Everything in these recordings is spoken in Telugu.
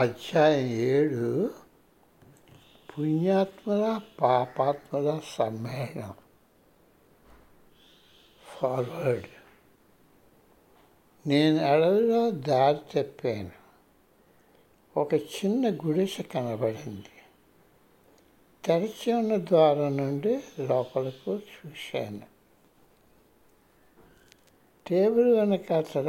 అధ్యాయం 7 పుణ్యాత్మల పాపాత్మల సమ్మేళనం. ఫార్వర్డ్. నేను అడవిలో దారి తప్పాను. ఒక చిన్న గుడిసె కనబడింది. తెరచి ఉన్న ద్వారం నుండి లోపలకు చూశాను. టేబుల్ వెనకాతల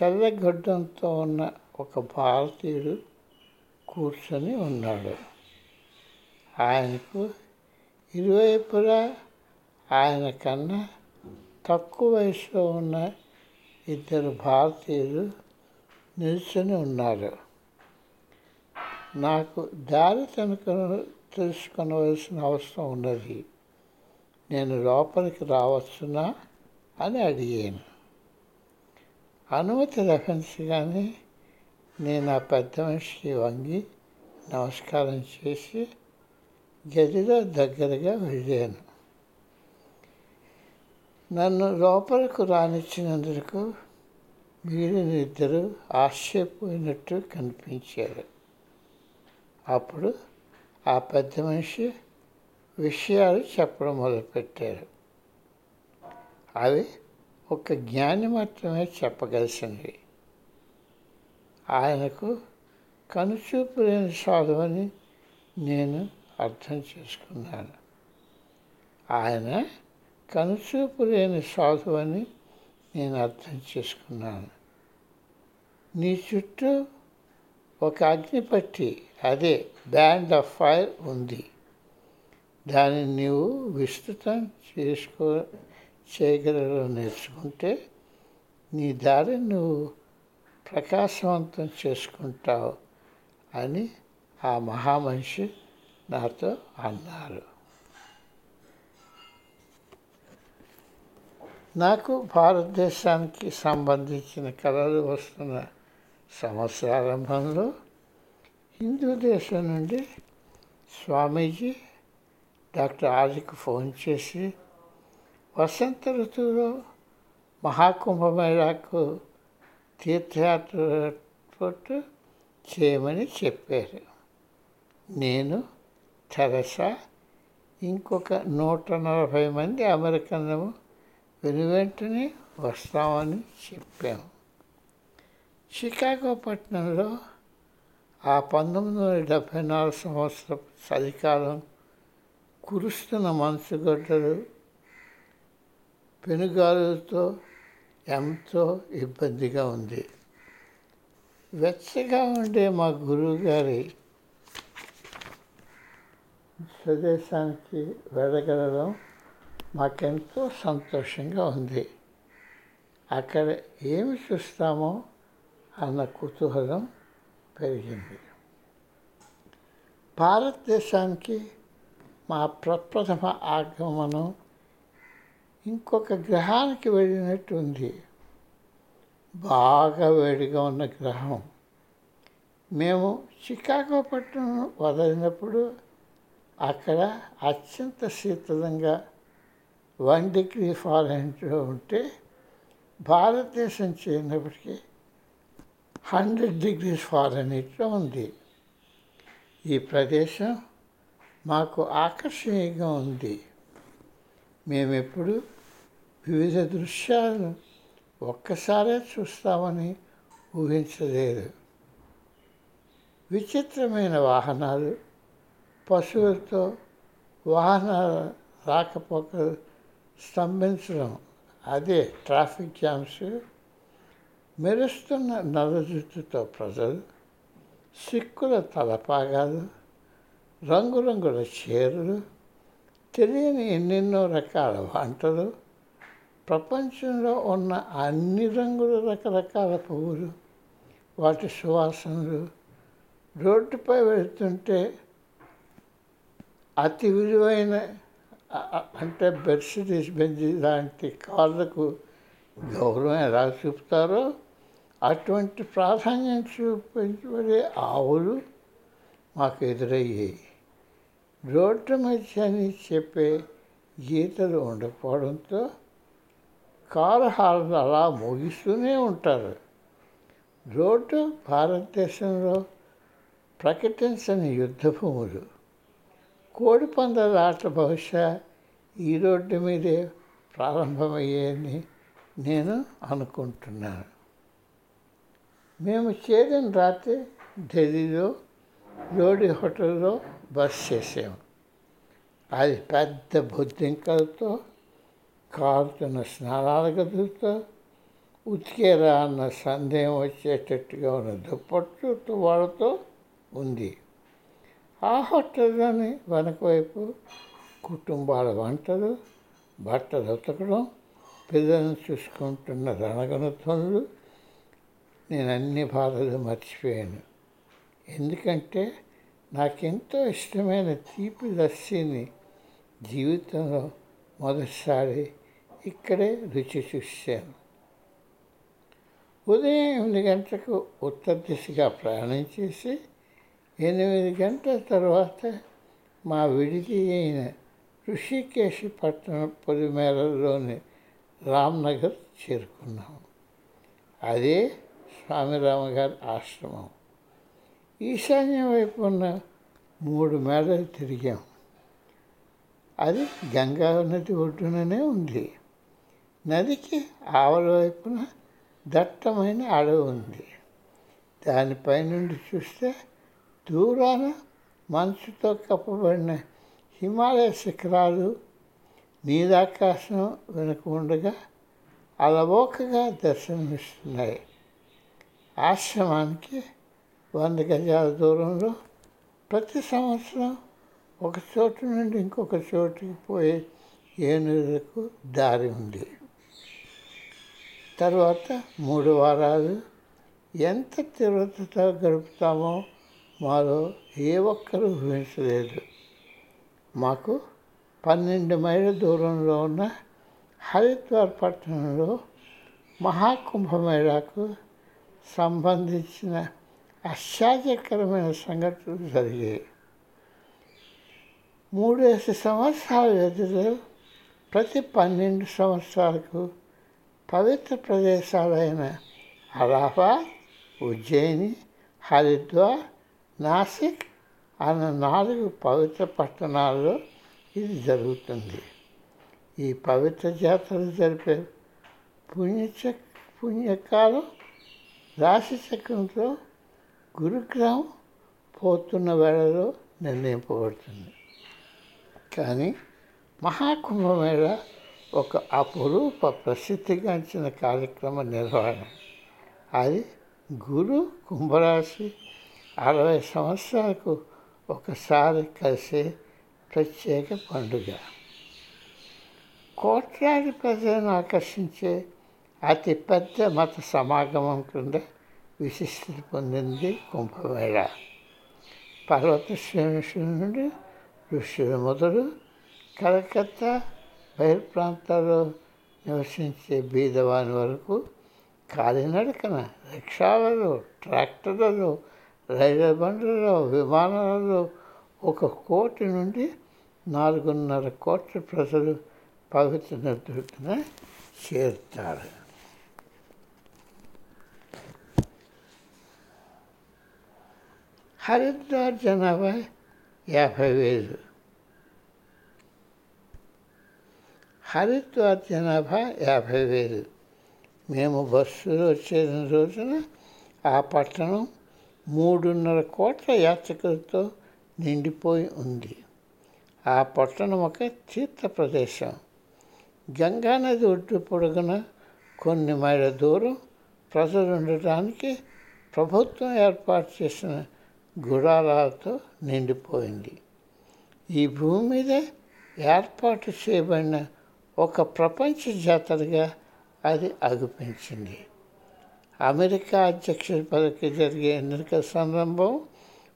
తెల్లగొడ్డంతో ఉన్న ఒక భారతీయుడు కూర్చొని ఉన్నాడు. ఆయనకు ఇరువైపులా ఆయన కన్నా తక్కువ వయసులో ఉన్న 2 భారతీయులు నిల్చొని ఉన్నారు. నాకు దారి తెలుసుకోవలసిన అవసరం ఉన్నది, నేను లోపలికి రావచ్చునా అని అడిగాను. అనుమతి లభించగానే నేను ఆ పెద్ద మనిషికి వంగి నమస్కారం చేసి గదిలో దగ్గరగా వెళ్ళాను. నన్ను లోపలకు రానిచ్చినందుకు మీరిద్దరూ ఆశ్చర్యపోయినట్టు కనిపించారు. అప్పుడు ఆ పెద్ద మనిషి విషయాలు చెప్పడం మొదలుపెట్టారు. అవి ఒక జ్ఞాని మాత్రమే చెప్పగలిసినవి. ఆయనకు కనుచూపు లేని సాధువని నేను అర్థం చేసుకున్నాను. నీ చుట్టూ ఒక అగ్నిపట్టి, అదే బ్యాండ్ ఆఫ్ ఫైర్ ఉంది. దానిని నీవు విస్తృతం చేయగలలో నేర్చుకుంటే నీ దారి నువ్వు ప్రకాశవంతం చేసుకుంటావు అని ఆ మహామనిషి నాతో అన్నారు. నాకు భారతదేశానికి సంబంధించిన కళలు వస్తున్న సంవత్సరారంభంలో హిందూ దేశం నుండి స్వామీజీ డాక్టర్ ఆర్యకు ఫోన్ చేసి వసంత ఋతువులో మహాకుంభమేళాకు తీర్థయాత్ర చేయమని చెప్పారు. నేను, తెరసా, ఇంకొక 140 మంది అమెరికన్లు వెనువెంటనే వస్తామని చెప్పాము. షికాగో పట్టణంలో ఆ 1974 సంవత్సరపు చలికాలం కురుస్తున్న మంచుగడ్డలు పెనుగాలులతో ఎంతో ఇబ్బందిగా ఉంది. వెచ్చగా ఉండే మా గురువుగారి స్వదేశానికి వెళ్ళగలడం మాకెంతో సంతోషంగా ఉంది. అక్కడ ఏమి చూస్తామో అన్న కుతూహలం పెరిగింది. భారతదేశానికి మా ప్రప్రథమ ఆగమనం ఇంకొక గ్రహానికి వెళ్ళినట్టు ఉంది. బాగా వేడిగా ఉన్న గ్రహం. మేము షికాగో పట్టణం వదిలినప్పుడు అక్కడ అత్యంత శీతలంగా 1 డిగ్రీ ఫారెన్హీట్లో ఉంటే భారతదేశం చేరినప్పటికీ 100 డిగ్రీస్ ఫారెన్హీట్లో ఉంది. ఈ ప్రదేశం మాకు ఆకర్షణీయంగా ఉంది. మేమెప్పుడు వివిధ దృశ్యాలను ఒక్కసారే చూస్తామని ఊహించలేదు. విచిత్రమైన వాహనాలు, పశువులతో వాహనాల రాకపోకలు స్తంభించడం, అదే ట్రాఫిక్ జామ్స్, మెరుస్తున్న నల్లజుట్టుతో ప్రజలు, సిక్కుల తలపాగాలు, రంగురంగుల చీరలు, తెలియని ఎన్నెన్నో రకాల వంటలు, ప్రపంచంలో ఉన్న అన్ని రంగుల రకరకాల పువ్వులు, వాటి సువాసనలు, రోడ్డుపై వెళుతుంటే అతి విలువైన అంటే మెర్సిడీస్ బెంజ్ లాంటి కార్లకు గౌరవం ఎలా చూపుతారో అటువంటి ప్రాధాన్యం చూపించబడే ఆవులు మాకు ఎదురయ్యాయి. రోడ్డు మధ్యని చెప్పే గీతలు ఉండకపోవడంతో కారు హార్న్ అలా మోగిస్తూనే ఉంటారు. రోడ్డు భారతదేశంలో ప్రకటించని యుద్ధభూములు. కోడిపందాల ఆట బహుశా ఈ రోడ్డు మీదే ప్రారంభమయ్యాయని నేను అనుకుంటున్నాను. మేము చేరిన రాత్రి ఢిల్లీలో లోడి హోటల్లో బస్ చేసాము. అది పెద్ద బొద్దింకలతో, కారుతున్న స్నానాల గదులతో, ఉతికేరా అన్న సందేహం వచ్చేటట్టుగా ఉన్న దుప్పట్లు తువాళ్ళతో ఉంది. ఆ హోటల్లోని వెనకవైపు కుటుంబాల వంటలు, బట్టలు ఉతకడం, పిల్లలను చూసుకుంటున్న రణగణుతులు. నేను అన్ని బాధలు మర్చిపోయాను, ఎందుకంటే నాకెంతో ఇష్టమైన తీపి లస్సీని జీవితంలో మొదటిసారి ఇక్కడే రుచి చూశాను. ఉదయం 8 గంటలకు ఉత్తర దిశగా ప్రయాణం చేసి 8 గంటల తర్వాత మా విడిది అయిన ఋషికేశ్ పట్టణం పొలిమేరలోని రామ్నగర్ చేరుకున్నాము. అదే స్వామి రామగారి ఆశ్రమం. ఈశాన్యం వైపు ఉన్న 3 మేడలు తిరిగాం. అది గంగా నది ఒడ్డుననే ఉంది. నదికి ఆవల వైపున దట్టమైన అడవి ఉంది. దానిపై నుండి చూస్తే దూరాన మంచుతో కప్పబడిన హిమాలయ శిఖరాలు, నీలాకాశం వెనుక ఉండగా అలవోకగా దర్శనమిస్తున్నాయి. ఆశ్రమానికి 100 గజాల దూరంలో ప్రతి సంవత్సరం ఒక చోటు నుండి ఇంకొక చోటుకి పోయే ఏనుగులకు దారి ఉంది. తర్వాత 3 వారాలు ఎంత తీవ్రతతో గడుపుతామో మాలో ఏ ఒక్కరూ ఊహించలేదు. మాకు 12 మైళ్ళ దూరంలో ఉన్న హరిద్వార్ పట్టణంలో మహాకుంభమేళాకు సంబంధించిన ఆశ్చర్యకరమైన సంఘటనలు జరిగాయి. 3 సంవత్సరాల వ్యవధిలో ప్రతి 12 సంవత్సరాలకు పవిత్ర ప్రదేశాలైన అలహాబాద్, ఉజ్జయిని, హరిద్వార్, నాసిక్ అన్న 4 పవిత్ర పట్టణాల్లో ఇది జరుగుతుంది. ఈ పవిత్ర జాతరలు జరిపే పుణ్యకాలం రాశిచక్రంతో గురుగ్రహం పోతున్న వేళలో నిర్ణయింపబడుతుంది. కానీ మహాకుంభమేళ ఒక అపురూప ప్రసిద్ధిగాంచిన కార్యక్రమ నిర్వహణ. అది గురు కుంభరాశి 60 సంవత్సరాలకు ఒకసారి కలిసే ప్రత్యేక పండుగ. కోట్లాది ప్రజలను ఆకర్షించే అతిపెద్ద మత సమాగమం క్రింద విశిష్టత పొందింది కుంభమేళ. పర్వత శ్రేణుల నుండి ఋషుల మొదలు కలకత్తా బయలు ప్రాంతాల్లో నివసించే బీదవాని వరకు కాలినడకన, రిక్షాలలో, ట్రాక్టర్లలో, రైలు బండ్లలో, విమానాలలో 1 కోటి నుండి 4.5 కోట్ల ప్రజలు పవిత్ర నిర్దుడిన చేరుతారు. హరిద్వార్ జనాభా 50,000. మేము బస్సులో చేరిన రోజున ఆ పట్టణం 3.5 కోట్ల యాత్రికులతో నిండిపోయి ఉంది. ఆ పట్టణం ఒక తీర్థ ప్రదేశం. గంగానది ఒడ్డు పొడుగున కొన్ని మైళ్ళ దూరం ప్రజలు ఉండటానికి ప్రభుత్వం ఏర్పాటు చేసిన గుడారాలతో నిండిపోయింది. ఈ భూమి మీద ఏర్పాటు చేయబడిన ఒక ప్రపంచ జాతరగా అది అగుపించింది. అమెరికా అధ్యక్షుడి పదవికి జరిగే ఎన్నికల సంరంభం,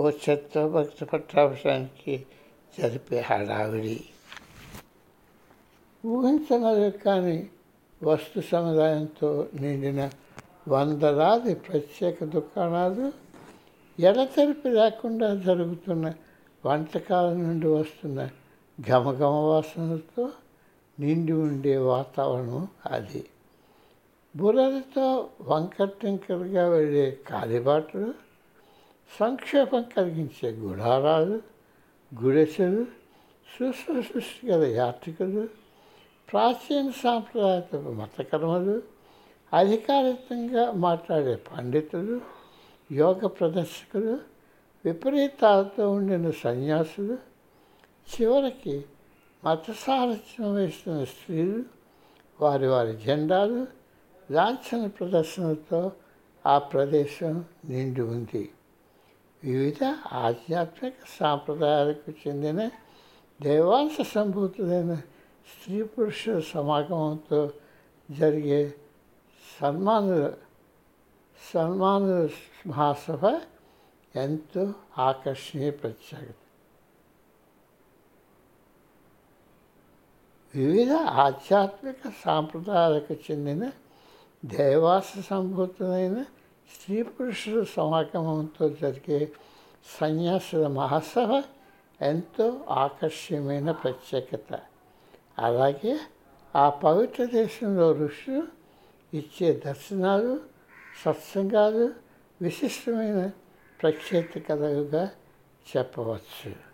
ఓ చట్టభక్త పట్టాభిషానికి జరిపే హడావిడి, ఊహించనది కానీ వస్తు సముదాయంతో నిండిన వందలాది ప్రత్యేక దుకాణాలు, ఎడతెరిపి లేకుండా జరుగుతున్న వంటకాల నుండి వస్తున్న ఘమఘమ వాసనలతో నిండి ఉండే వాతావరణం అది. బురదతో వంకటింకలుగా వెళ్ళే కాలిబాటలు, సంక్షేపం కలిగించే గుడారాలు, గుడిసెలు, సృష్టి గల యాత్రికులు, ప్రాచీన సాంప్రదాయ మతకర్మలు, అధికారికంగా మాట్లాడే పండితులు, యోగ ప్రదర్శకులు, విపరీతాలతో ఉండిన సన్యాసులు, చివరికి మత సారథ్యం వేసిన స్త్రీలు వారి వారి జెండాలు, లాంఛన ప్రదర్శనతో ఆ ప్రదేశం నిండి ఉంది. వివిధ ఆధ్యాత్మిక సాంప్రదాయాలకు చెందిన దైవాంశ సంభూతులైన స్త్రీ పురుషుల సమాగమంతో జరిగే సన్మానుల మహాసభ ఎంతో ఆకర్షణీయ ప్రత్యేకత. వివిధ ఆధ్యాత్మిక సాంప్రదాయాలకు చెందిన దైవాస సంభూతులైన స్త్రీ పురుషుల సమాగమంతో జరిగే సన్యాసుల మహాసభ ఎంతో ఆకర్షణీయమైన ప్రత్యేకత. అలాగే ఆ పవిత్ర దేశంలో ఋషులు ఇచ్చే దర్శనాలు, సత్సంగాలు విశిష్టమైన ప్రత్యేకతలుగా చెప్పవచ్చు.